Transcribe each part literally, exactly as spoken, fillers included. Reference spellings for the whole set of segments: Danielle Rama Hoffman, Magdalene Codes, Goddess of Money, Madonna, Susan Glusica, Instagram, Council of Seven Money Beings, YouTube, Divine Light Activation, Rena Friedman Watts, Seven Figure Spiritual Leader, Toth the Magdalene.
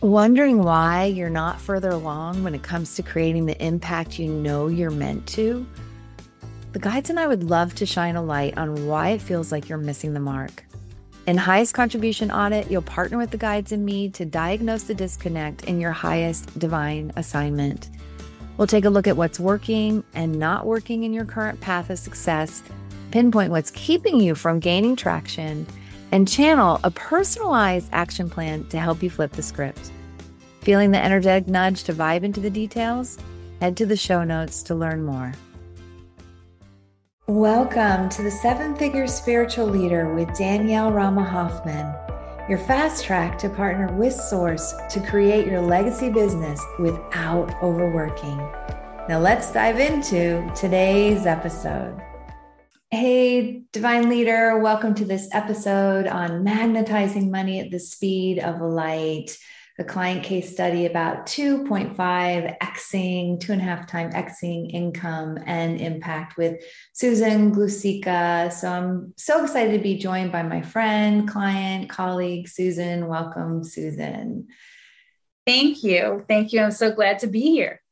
Wondering why you're not further along when it comes to creating the impact you know you're meant to? The guides and I would love to shine a light on why it feels like you're missing the mark. In Highest Contribution Audit, you'll partner with the guides and me to diagnose the disconnect in your highest divine assignment. We'll take a look at what's working and not working in your current path of success, pinpoint what's keeping you from gaining traction, and channel a personalized action plan to help you flip the script. Feeling the energetic nudge to vibe into the details? Head to the show notes to learn more. Welcome to the Seven Figure Spiritual Leader with Danielle Rama Hoffman, your fast track to partner with Source to create your legacy business without overworking. Now let's dive into today's episode. Hey, Divine Leader, welcome to this episode on magnetizing money at the speed of light, the client case study about two point five Xing, two and a half time Xing income and impact with Susan Glusica. So I'm so excited to be joined by my friend, client, colleague, Susan. Welcome, Susan. Thank you. Thank you. I'm so glad to be here.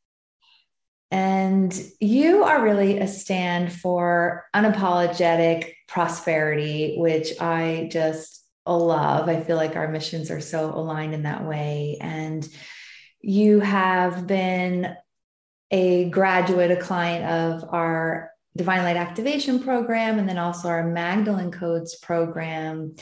And you are really a stand for unapologetic prosperity, which I just love. I feel like our missions are so aligned in that way. And you have been a graduate, a client of our Divine Light Activation program, and then also our Magdalene Codes program.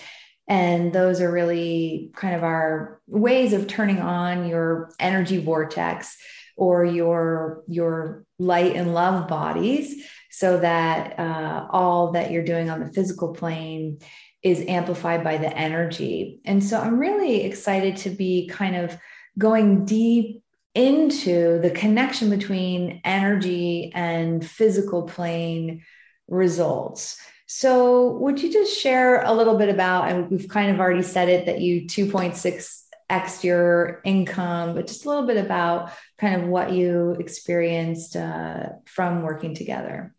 And those are really kind of our ways of turning on your energy vortex or your, your light and love bodies so that uh, all that you're doing on the physical plane is amplified by the energy. And so I'm really excited to be kind of going deep into the connection between energy and physical plane results. So would you just share a little bit about, and we've kind of already said it, that you two point six X'd your income, but just a little bit about kind of what you experienced uh, from working together.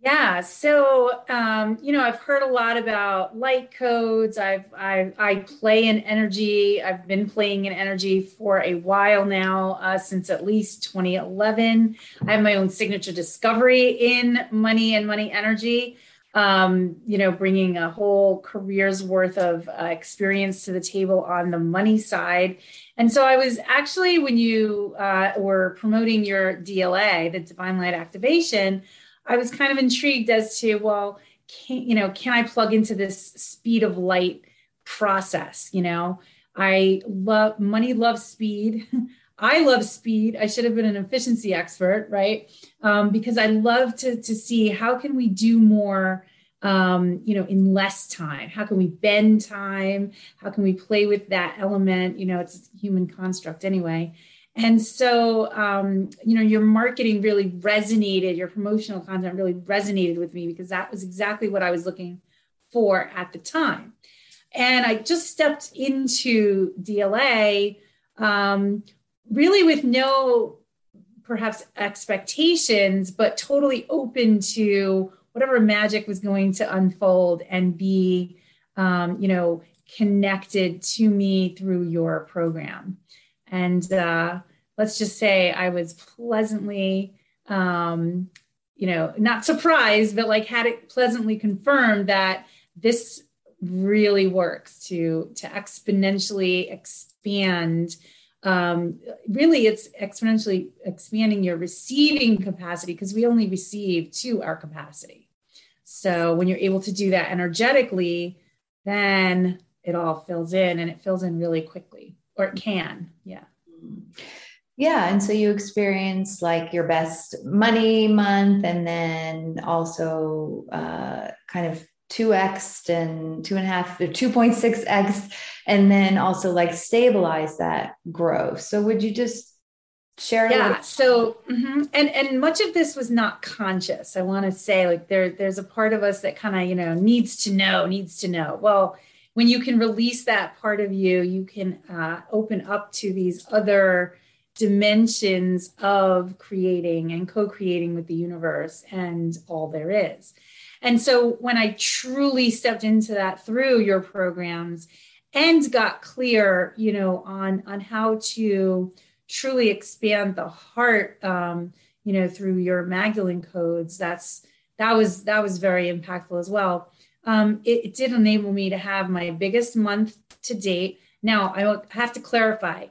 Yeah. So, um, you know, I've heard a lot about light codes. I've, I, I play in energy. I've been playing in energy for a while now, uh, since at least twenty eleven. I have my own signature discovery in money and money energy, um, you know, bringing a whole career's worth of uh, experience to the table on the money side. And so I was actually, when you uh, were promoting your D L A, the Divine Light Activation, I was kind of intrigued as to, well, can, you know, can I plug into this speed of light process? You know, I love money, loves speed. I love speed. I should have been an efficiency expert, right? Um, because I love to, to see how can we do more, um, you know, in less time? How can we bend time? How can we play with that element? You know, it's a human construct anyway. And so, um, you know, your marketing really resonated, your promotional content really resonated with me because that was exactly what I was looking for at the time. And I just stepped into D L A um, really with no perhaps expectations, but totally open to whatever magic was going to unfold and be, um, you know, connected to me through your program. And uh, let's just say I was pleasantly, um, you know, not surprised, but like had it pleasantly confirmed that this really works to to exponentially expand. Um, really, it's exponentially expanding your receiving capacity because we only receive to our capacity. So when you're able to do that energetically, then it all fills in and it fills in really quickly. Or it can. Yeah. Yeah. And so you experience like your best money month and then also uh, kind of two X'd and two and a half or two point six X'd and then also like stabilize that growth. So would you just share? Yeah. Little- so, mm-hmm. and, and much of this was not conscious. I want to say like there, there's a part of us that kind of, you know, needs to know, needs to know. Well, when you can release that part of you, you can uh, open up to these other dimensions of creating and co-creating with the universe and all there is. And so when I truly stepped into that through your programs and got clear, you know, on, on how to truly expand the heart, um, you know, through your Magdalene codes. That's, that was, that was very impactful as well. Um, it, it did enable me to have my biggest month to date. Now I have to clarify,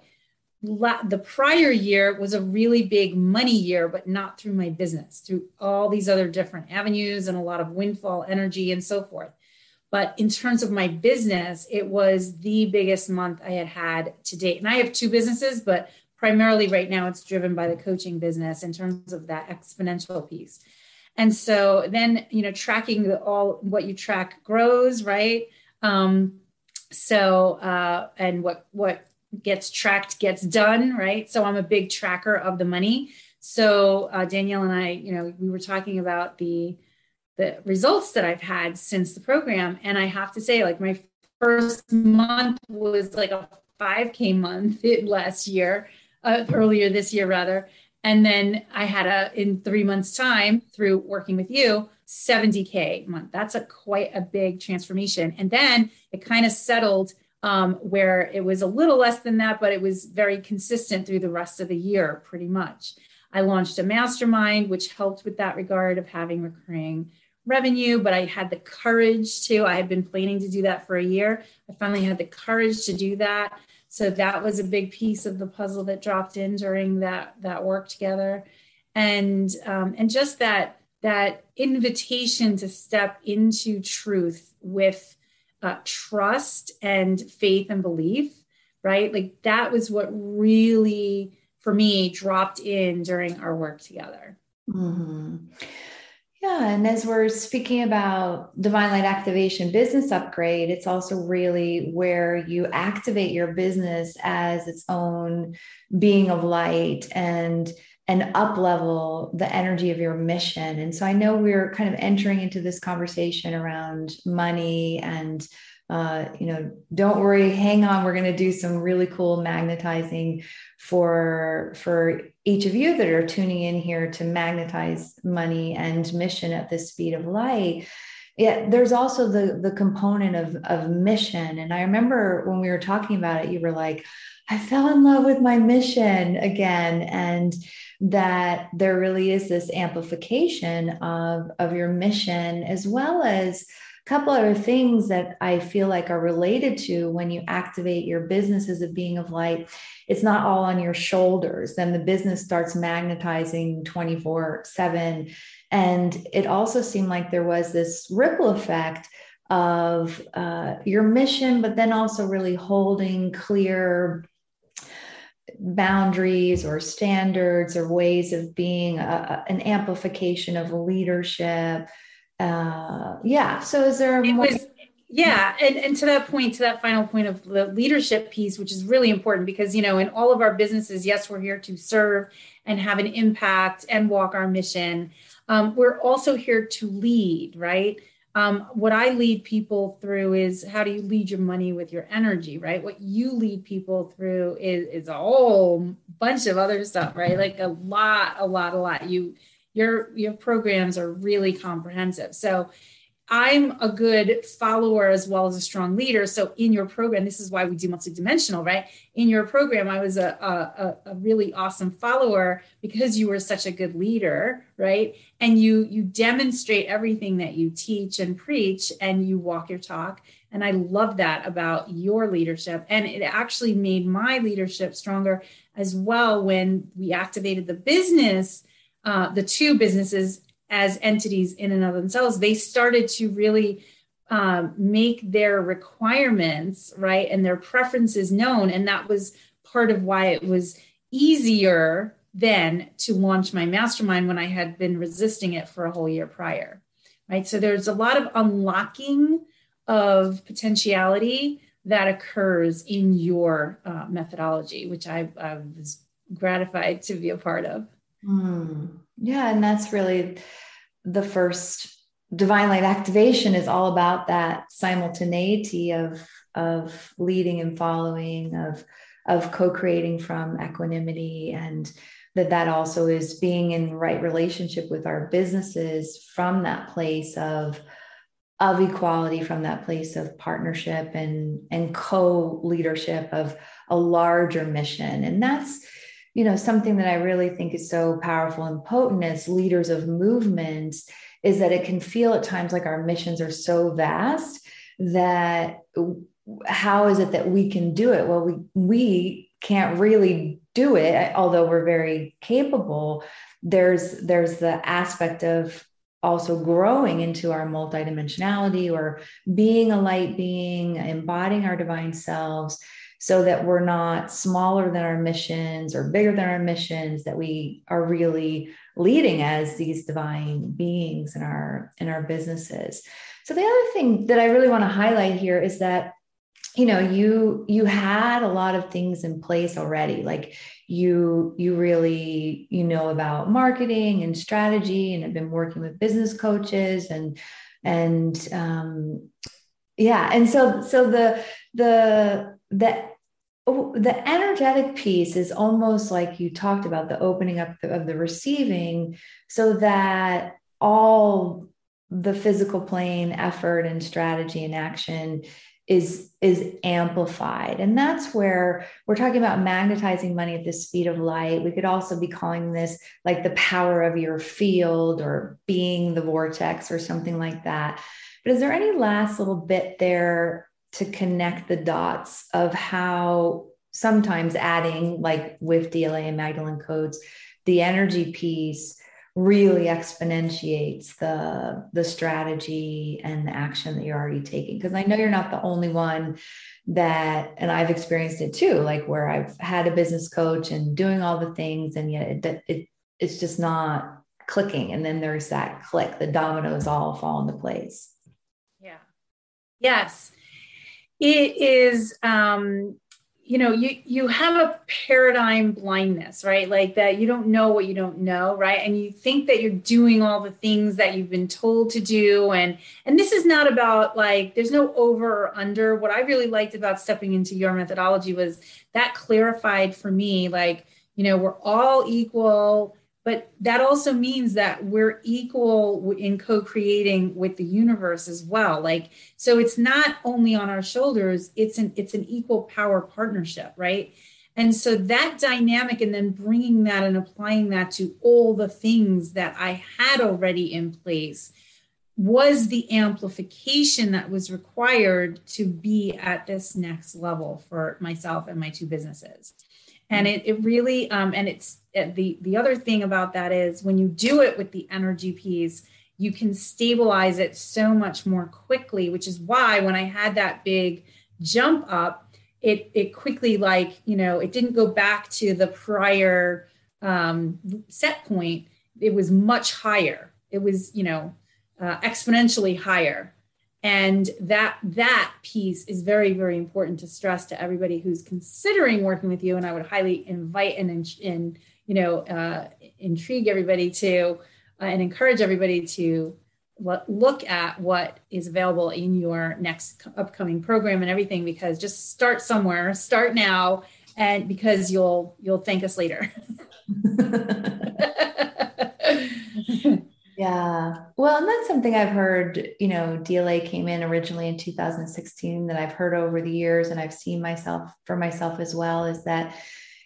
la- the prior year was a really big money year, but not through my business, through all these other different avenues and a lot of windfall energy and so forth. But in terms of my business, it was the biggest month I had had to date. And I have two businesses, but primarily right now it's driven by the coaching business in terms of that exponential piece. And so then, you know, tracking the, all what you track grows, right? Um, so, uh, and what, what gets tracked gets done, right? So I'm a big tracker of the money. So uh, Danielle and I, you know, we were talking about the, the results that I've had since the program. And I have to say, like, my first month was like a five K month last year, uh, earlier this year, rather. And then I had a, in three months time through working with you, seventy K month. That's a quite a big transformation. And then it kind of settled um, where it was a little less than that, but it was very consistent through the rest of the year, pretty much. I launched a mastermind, which helped with that regard of having recurring revenue, but I had the courage to, I had been planning to do that for a year. I finally had the courage to do that. So that was a big piece of the puzzle that dropped in during that, that work together. And, um, and just that, that invitation to step into truth with uh, trust and faith and belief, right? Like that was what really, for me, dropped in during our work together. Mm-hmm. Yeah. And as we're speaking about Divine Light Activation business upgrade, it's also really where you activate your business as its own being of light and, and up level the energy of your mission. And so I know we're kind of entering into this conversation around money and, uh, you know, don't worry, hang on, we're going to do some really cool magnetizing for, for each of you that are tuning in here to magnetize money and mission at the speed of light. Yeah. There's also the, the component of, of mission. And I remember when we were talking about it, you were like, I fell in love with my mission again. And that there really is this amplification of, of your mission, as well as couple other things that I feel like are related to when you activate your business as a being of light. It's not all on your shoulders. Then the business starts magnetizing twenty-four seven. And it also seemed like there was this ripple effect of uh, your mission, but then also really holding clear boundaries or standards or ways of being a, an amplification of leadership. Uh, yeah. So is there a more- was, yeah. And, and to that point, to that final point of the leadership piece, which is really important because, you know, in all of our businesses, yes, we're here to serve and have an impact and walk our mission. Um, we're also here to lead, right? Um, what I lead people through is how do you lead your money with your energy, right? What you lead people through is, is a whole bunch of other stuff, right? Like a lot, a lot, a lot. You, Your, your programs are really comprehensive. So I'm a good follower as well as a strong leader. So in your program, this is why we do multidimensional, right? In your program, I was a, a, a really awesome follower because you were such a good leader, right? And you, you demonstrate everything that you teach and preach and you walk your talk. And I love that about your leadership. And it actually made my leadership stronger as well when we activated the business. Uh, the two businesses as entities in and of themselves, they started to really um, make their requirements, right, and their preferences known. And that was part of why it was easier then to launch my mastermind when I had been resisting it for a whole year prior, right? So there's a lot of unlocking of potentiality that occurs in your uh, methodology, which I, I was gratified to be a part of. Mm, yeah. And that's really the first Divine Light Activation is all about that simultaneity of, of leading and following, of, of co-creating from equanimity. And that that also is being in right relationship with our businesses from that place of of equality, from that place of partnership and, and co-leadership of a larger mission. And that's, you know, something that I really think is so powerful and potent as leaders of movements, is that it can feel at times like our missions are so vast that how is it that we can do it? Well, we, we can't really do it, although we're very capable. There's, there's the aspect of also growing into our multidimensionality, or being a light being, embodying our divine selves, so that we're not smaller than our missions or bigger than our missions, that we are really leading as these divine beings in our, in our businesses. So the other thing that I really want to highlight here is that, you know, you, you had a lot of things in place already. Like you, you really, you know, about marketing and strategy, and have been working with business coaches and, and, um, yeah. And so, so the, the, the, the energetic piece is almost like you talked about, the opening up of the receiving, so that all the physical plane effort and strategy and action is, is amplified. And that's where we're talking about magnetizing money at the speed of light. We could also be calling this like the power of your field, or being the vortex, or something like that. But is there any last little bit there to connect the dots of how sometimes adding, like with D L A and Magdalene codes, the energy piece really exponentiates the, the strategy and the action that you're already taking? Because I know you're not the only one that, and I've experienced it too, like where I've had a business coach and doing all the things, and yet it, it it's just not clicking. And then there's that click, the dominoes all fall into place. Yeah. Yes. It is, um, you know, you, you have a paradigm blindness, right? Like that you don't know what you don't know, right? And you think that you're doing all the things that you've been told to do. And, and this is not about like, there's no over or under. What I really liked about stepping into your methodology was that clarified for me, like, you know, we're all equal, but that also means that we're equal in co-creating with the universe as well. Like, so it's not only on our shoulders, it's an, it's an equal power partnership, right? And so that dynamic, and then bringing that and applying that to all the things that I had already in place, was the amplification that was required to be at this next level for myself and my two businesses. And it, it really, um, and it's the, the other thing about that is when you do it with the energy piece, you can stabilize it so much more quickly, which is why when I had that big jump up, it, it quickly, like, you know, it didn't go back to the prior um, set point. It was much higher. It was, you know, uh, exponentially higher. And that, that piece is very, very important to stress to everybody who's considering working with you. And I would highly invite and, and you know, uh, intrigue everybody to, uh, and encourage everybody to look at what is available in your next upcoming program and everything, because just start somewhere, start now, and because you'll, you'll thank us later. Yeah. Well, and that's something I've heard, you know, D L A came in originally in two thousand sixteen, that I've heard over the years, and I've seen myself for myself as well, is that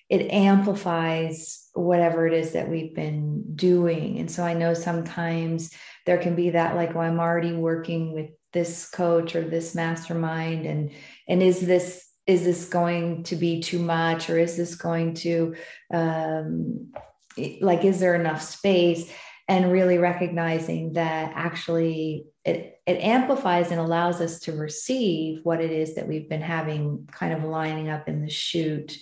it amplifies whatever it is that we've been doing. And so I know sometimes there can be that, like, well, I'm already working with this coach or this mastermind, and, and is this, is this going to be too much? Or is this going to, um, like, is there enough space? And really recognizing that actually it, it amplifies and allows us to receive what it is that we've been having kind of lining up in the shoot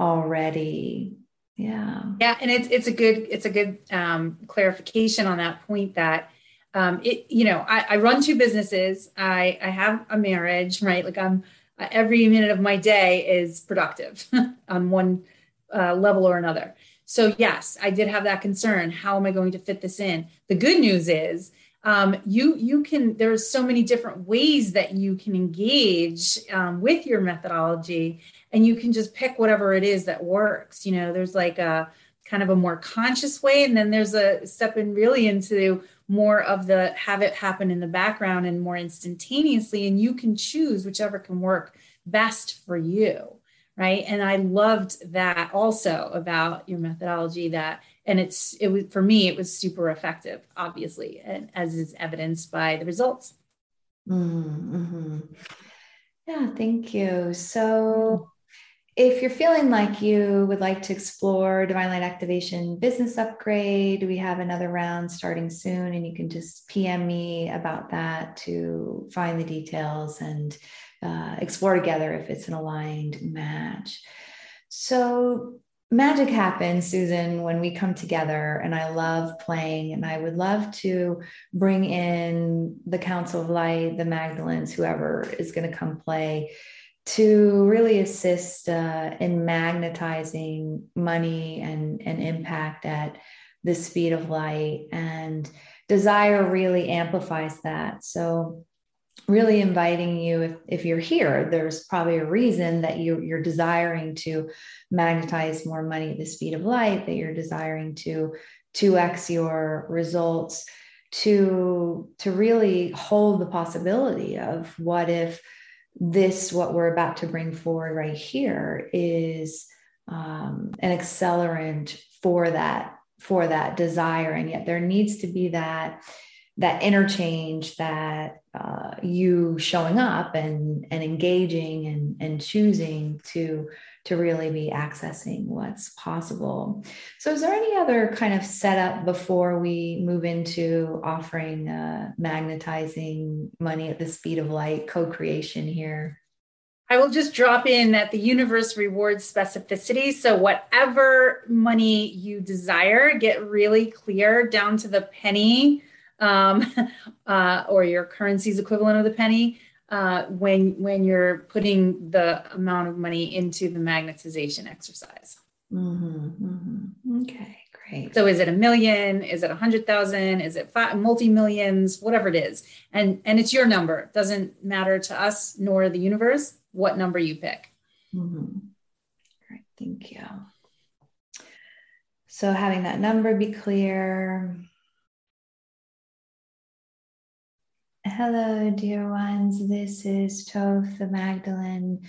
already. Yeah. Yeah. And it's, it's a good, it's a good um, clarification on that point that um, it, you know, I, I run two businesses. I, I have a marriage, right? Like I'm, every minute of my day is productive on one uh, level or another. So yes, I did have that concern. How am I going to fit this in? The good news is um, you, you can, there's so many different ways that you can engage um, with your methodology, and you can just pick whatever it is that works. You know, there's like a kind of a more conscious way. And then there's a step in really into more of the have it happen in the background and more instantaneously. And you can choose whichever can work best for you. Right. And I loved that also about your methodology that, and it's, it was, for me, it was super effective, obviously, and as is evidenced by the results. Mm-hmm. Yeah. Thank you. So if you're feeling like you would like to explore Divine Light Activation Business Upgrade, we have another round starting soon, and you can just P M me about that to find the details and uh, explore together if it's an aligned match. So magic happens, Susan, when we come together, and I love playing, and I would love to bring in the Council of Light, the Magdalenes, whoever is going to come play, to really assist uh, in magnetizing money and, and impact at the speed of light. And desire really amplifies that. So really inviting you, if, if you're here, there's probably a reason that you, you're desiring to magnetize more money at the speed of light, that you're desiring to two X your results, to, to really hold the possibility of what if this, what we're about to bring forward right here, is um, an accelerant for that, for that desire. And yet there needs to be that, that interchange, that uh, you showing up and, and engaging and, and choosing to, to really be accessing what's possible. So is there any other kind of setup before we move into offering uh, magnetizing money at the speed of light co-creation here? I will just drop in that the universe rewards specificity. So whatever money you desire, get really clear down to the penny, um, uh, or your currency's equivalent of the penny, uh, when, when you're putting the amount of money into the magnetization exercise. Mm-hmm, mm-hmm. Okay, great. So is it a million? Is it a hundred thousand? Is it five, multi-millions, whatever it is. And, and it's your number. It doesn't matter to us nor the universe what number you pick. Mm-hmm. Great. Thank you. So having that number be clear. Hello, dear ones. This is Toth the Magdalene,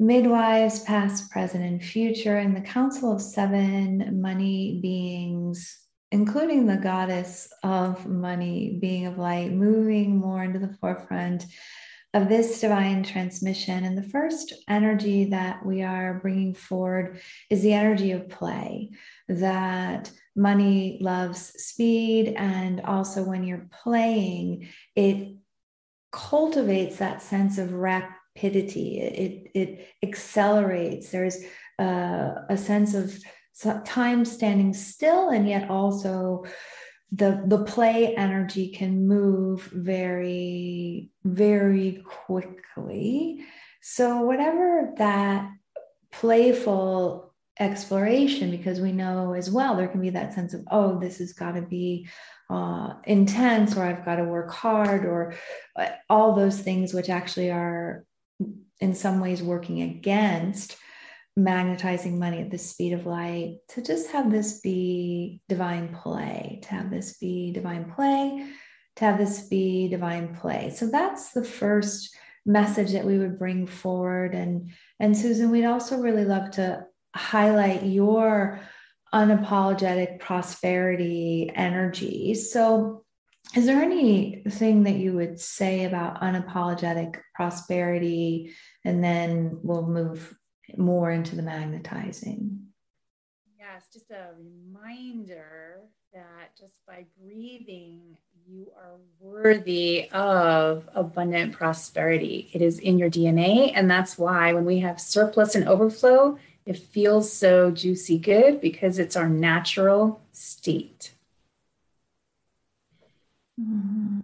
midwives, past, present, and future, in the Council of Seven Money Beings, including the Goddess of Money, being of light, moving more into the forefront of this divine transmission. And the first energy that we are bringing forward is the energy of play, that money loves speed. And also when you're playing, it cultivates that sense of rapidity. It, it accelerates. There's uh, a sense of time standing still, and yet also the, the play energy can move very, very quickly. So whatever that playful exploration, because we know as well, there can be that sense of, oh, this has got to be uh, intense, or I've got to work hard, or uh, all those things, which actually are in some ways working against magnetizing money at the speed of light. To just have this be divine play, to have this be divine play, to have this be divine play. So that's the first message that we would bring forward. And, and Susan, we'd also really love to highlight your unapologetic prosperity energy. So is there anything that you would say about unapologetic prosperity? And then we'll move more into the magnetizing. Yes, just a reminder that just by breathing, you are worthy of abundant prosperity. It is in your D N A. And that's why when we have surplus and overflow, it feels so juicy good, because it's our natural state. Mm-hmm.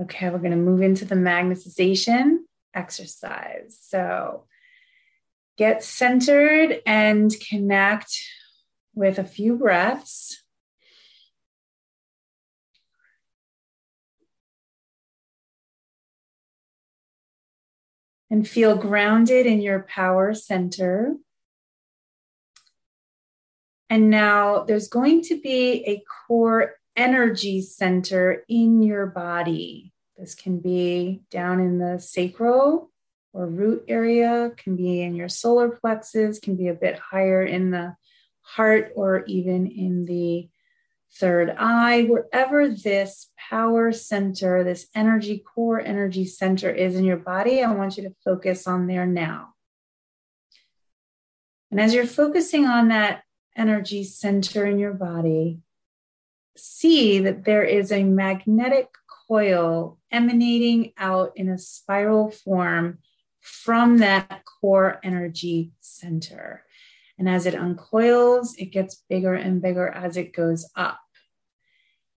Okay, we're going to move into the magnetization exercise. So get centered and connect with a few breaths. and feel grounded in your power center. And now there's going to be a core energy center in your body. This can be down in the sacral or root area, can be in your solar plexus, can be a bit higher in the heart or even in the third eye, wherever this power center, this energy, core energy center is in your body, I want you to focus on there now. And as you're focusing on that energy center in your body, see that there is a magnetic coil emanating out in a spiral form from that core energy center. And as it uncoils, it gets bigger and bigger as it goes up.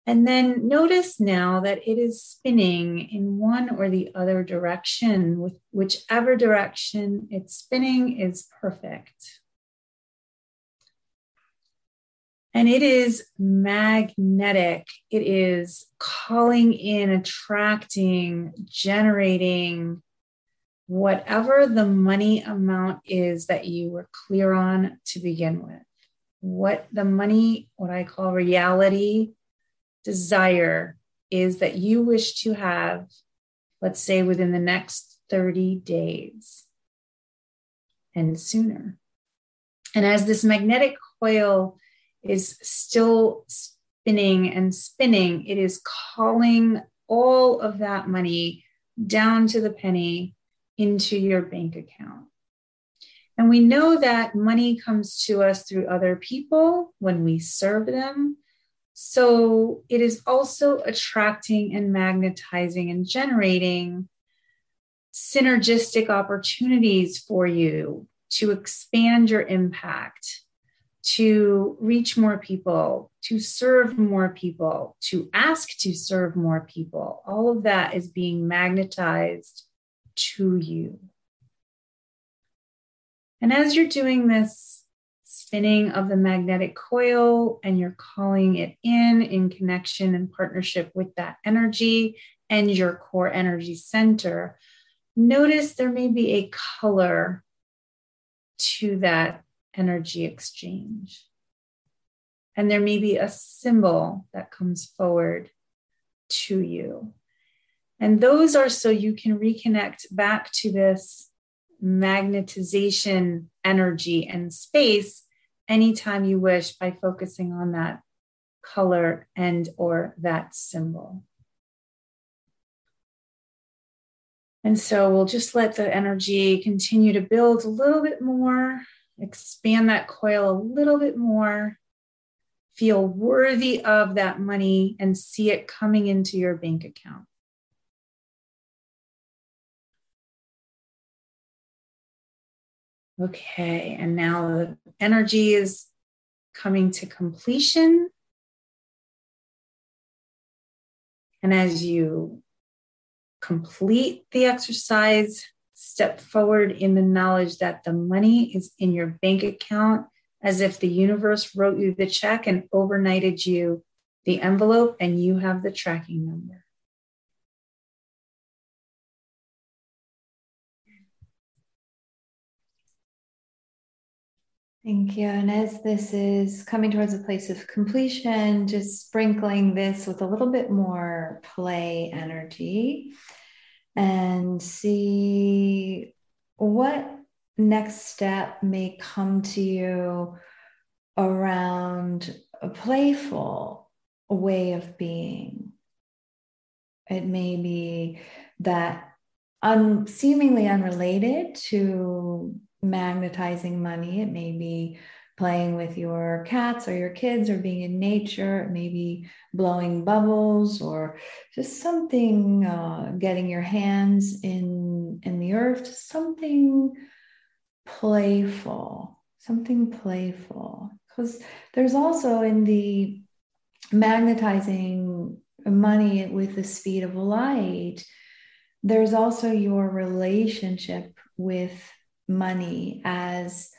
And then notice now that it is spinning in one or the other direction. With whichever direction it's spinning is perfect. And it is magnetic. It is calling in, attracting, generating whatever the money amount is that you were clear on to begin with. What the money, what I call reality, desire is that you wish to have, let's say within the next thirty days and sooner. And as this magnetic coil is still spinning and spinning, it is calling all of that money down to the penny into your bank account. And we know that money comes to us through other people when we serve them. So it is also attracting and magnetizing and generating synergistic opportunities for you to expand your impact, to reach more people, to serve more people, to ask to serve more people. All of that is being magnetized to you. And as you're doing this spinning of the magnetic coil and you're calling it in, in connection and partnership with that energy and your core energy center, notice there may be a color to that energy exchange. And there may be a symbol that comes forward to you. And those are so you can reconnect back to this magnetization energy and space anytime you wish by focusing on that color and or that symbol. And so we'll just let the energy continue to build a little bit more, expand that coil a little bit more, feel worthy of that money and see it coming into your bank account. Okay, and now the energy is coming to completion. And as you complete the exercise, step forward in the knowledge that the money is in your bank account, as if the universe wrote you the check and overnighted you the envelope, and you have the tracking number. Thank you. And as this is coming towards a place of completion, just sprinkling this with a little bit more play energy and see what next step may come to you around a playful way of being. It may be that un- seemingly unrelated to magnetizing money. It may be playing with your cats or your kids or being in nature. It may be blowing bubbles or just something, uh, getting your hands in, in the earth, something playful, something playful. Because there's also in the magnetizing money with the speed of light, there's also your relationship with money as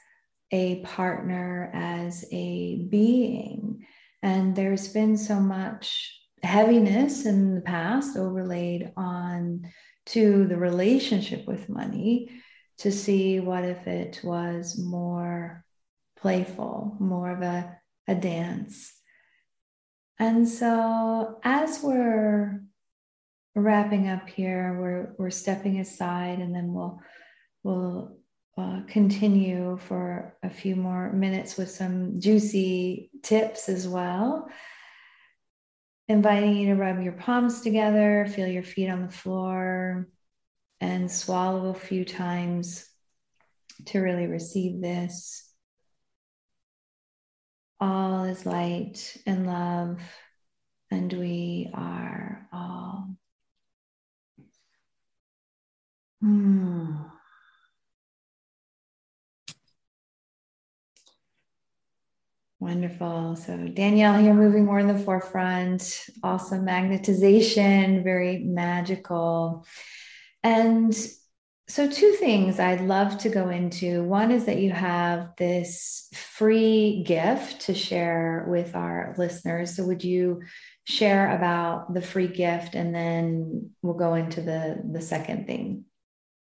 a partner, as a being. And there's been so much heaviness in the past overlaid on to the relationship with money to see what if it was more playful, more of a, a dance. And so as we're wrapping up here, we're we're stepping aside, and then we'll we'll uh, continue for a few more minutes with some juicy tips as well. Inviting you to rub your palms together, feel your feet on the floor, and swallow a few times to really receive this. All is light and love, and we are all. Hmm. Wonderful. So Danielle here, moving more in the forefront, awesome magnetization, very magical. And so two things I'd love to go into. One is that you have this free gift to share with our listeners. So would you share about the free gift, and then we'll go into the, the second thing.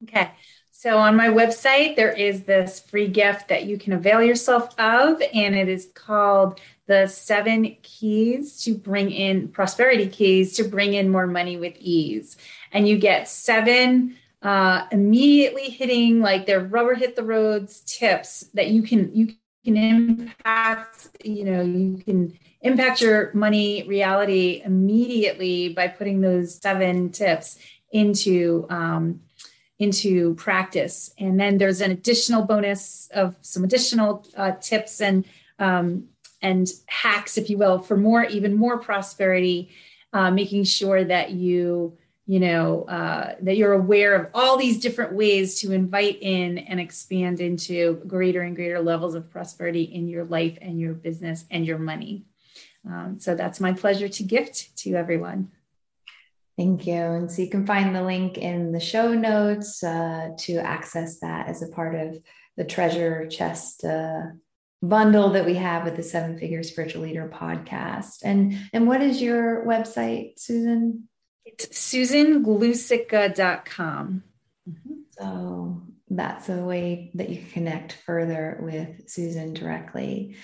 Okay. So on my website, there is this free gift that you can avail yourself of, and it is called the Seven Keys to Bring In Prosperity Keys to Bring In More Money with Ease. And you get seven uh, immediately hitting, like their rubber hit the roads tips that you can, you can impact, you know, you can impact your money reality immediately by putting those seven tips into, um, into practice. And then there's an additional bonus of some additional uh, tips and um, and hacks, if you will, for more, even more prosperity, uh, making sure that you, you know, uh, that you're aware of all these different ways to invite in and expand into greater and greater levels of prosperity in your life and your business and your money. Um, so that's my pleasure to gift to everyone. Thank you. And so you can find the link in the show notes uh, to access that as a part of the treasure chest uh, bundle that we have with the Seven Figure Spiritual Leader podcast. And, and what is your website, Susan? It's susan glusica dot com. Mm-hmm. So that's a way that you can connect further with Susan directly.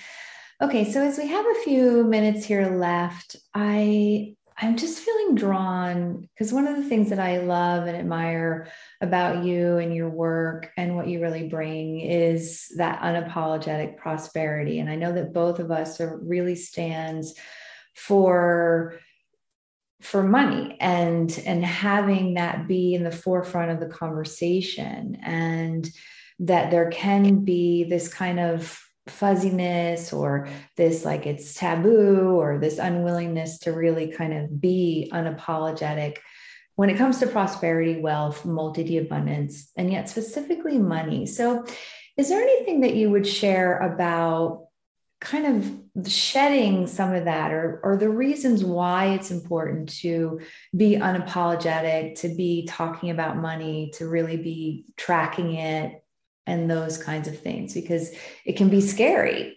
Okay. So as we have a few minutes here left, I I'm just feeling drawn, because one of the things that I love and admire about you and your work and what you really bring is that unapologetic prosperity. And I know that both of us are really stands for, for money and, and having that be in the forefront of the conversation, and that there can be this kind of fuzziness or this, like it's taboo, or this unwillingness to really kind of be unapologetic when it comes to prosperity, wealth, multitude, abundance, and yet specifically money. So is there anything that you would share about kind of shedding some of that, or, or the reasons why it's important to be unapologetic, to be talking about money, to really be tracking it, and those kinds of things, because it can be scary?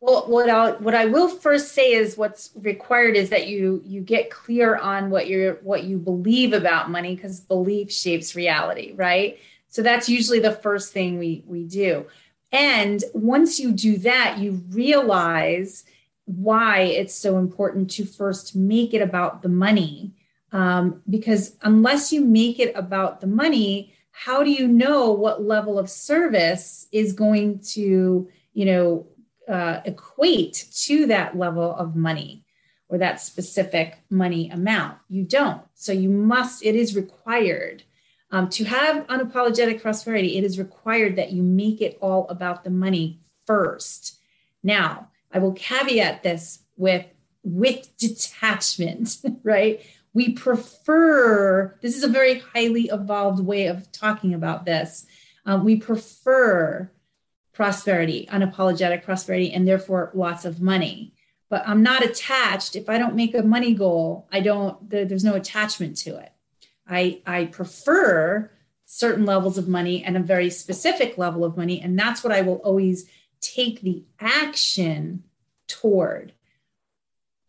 Well, what I what I will first say is what's required is that you you get clear on what you're what you believe about money, because belief shapes reality, right? So that's usually the first thing we we do. And once you do that, you realize why it's so important to first make it about the money, um, because unless you make it about the money, how do you know what level of service is going to, you know, uh, equate to that level of money or that specific money amount? You don't. So you must, it is required um, to have unapologetic prosperity. It is required that you make it all about the money first. Now, I will caveat this with, with detachment, right? We prefer, this is a very highly evolved way of talking about this. Um, we prefer prosperity, unapologetic prosperity, and therefore lots of money. But I'm not attached. If I don't make a money goal, I don't, there, there's no attachment to it. I, I prefer certain levels of money and a very specific level of money. And that's what I will always take the action toward.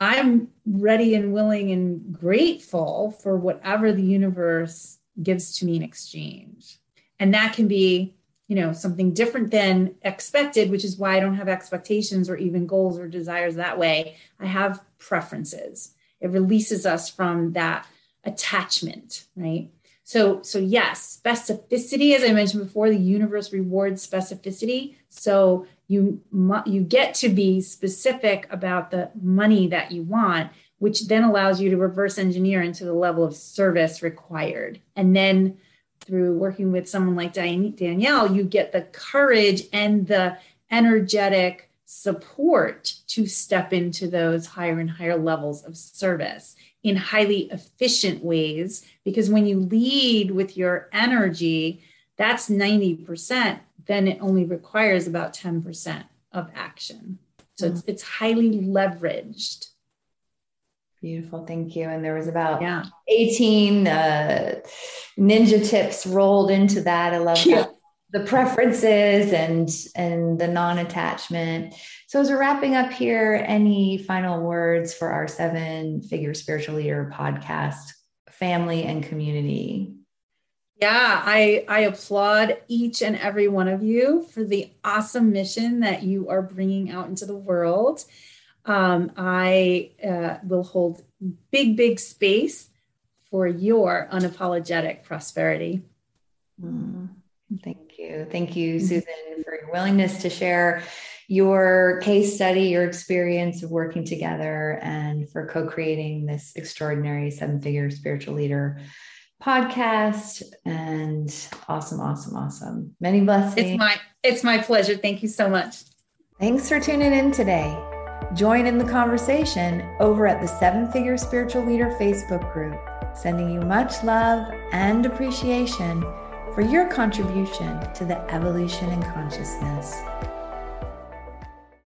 I'm ready and willing and grateful for whatever the universe gives to me in exchange. And that can be, you know, something different than expected, which is why I don't have expectations or even goals or desires that way. I have preferences. It releases us from that attachment, right? So, so yes, specificity, as I mentioned before, the universe rewards specificity. So you, you get to be specific about the money that you want, which then allows you to reverse engineer into the level of service required. And then through working with someone like Danielle, you get the courage and the energetic support to step into those higher and higher levels of service in highly efficient ways, because when you lead with your energy, that's ninety percent, then it only requires about ten percent of action. So mm-hmm. it's, it's highly leveraged. Beautiful. Thank you. And there was about yeah. eighteen uh, ninja tips rolled into that. I love yeah. that. The preferences and, and the non-attachment. So as we're wrapping up here, any final words for our Seven Figure Spiritual Leader podcast family and community? Yeah, I, I applaud each and every one of you for the awesome mission that you are bringing out into the world. Um, I uh, will hold big, big space for your unapologetic prosperity. Mm, thank you. Thank you, Susan, for your willingness to share your case study, your experience of working together, and for co-creating this extraordinary Seven-Figure Spiritual Leader podcast. And awesome, awesome, awesome. Many blessings. It's my, it's my pleasure. Thank you so much. Thanks for tuning in today. Join in the conversation over at the Seven Figure Spiritual Leader Facebook group, sending you much love and appreciation for your contribution to the evolution in consciousness.